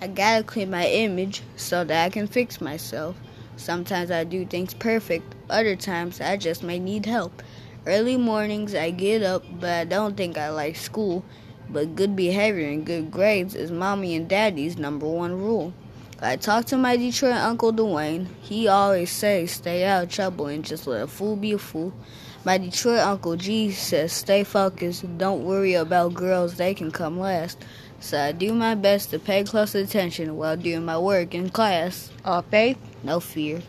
I gotta clean my image so that I can fix myself. Sometimes I do things perfect, other times I just may need help. Early mornings I get up, but I don't think I like school. But good behavior and good grades is mommy and daddy's #1 rule. I talk to my Detroit uncle Dwayne. He always says stay out of trouble and just let a fool be a fool. My Detroit uncle G says stay focused, don't worry about girls, they can come last. So I do my best to pay close attention while doing my work in class. All faith, no fear.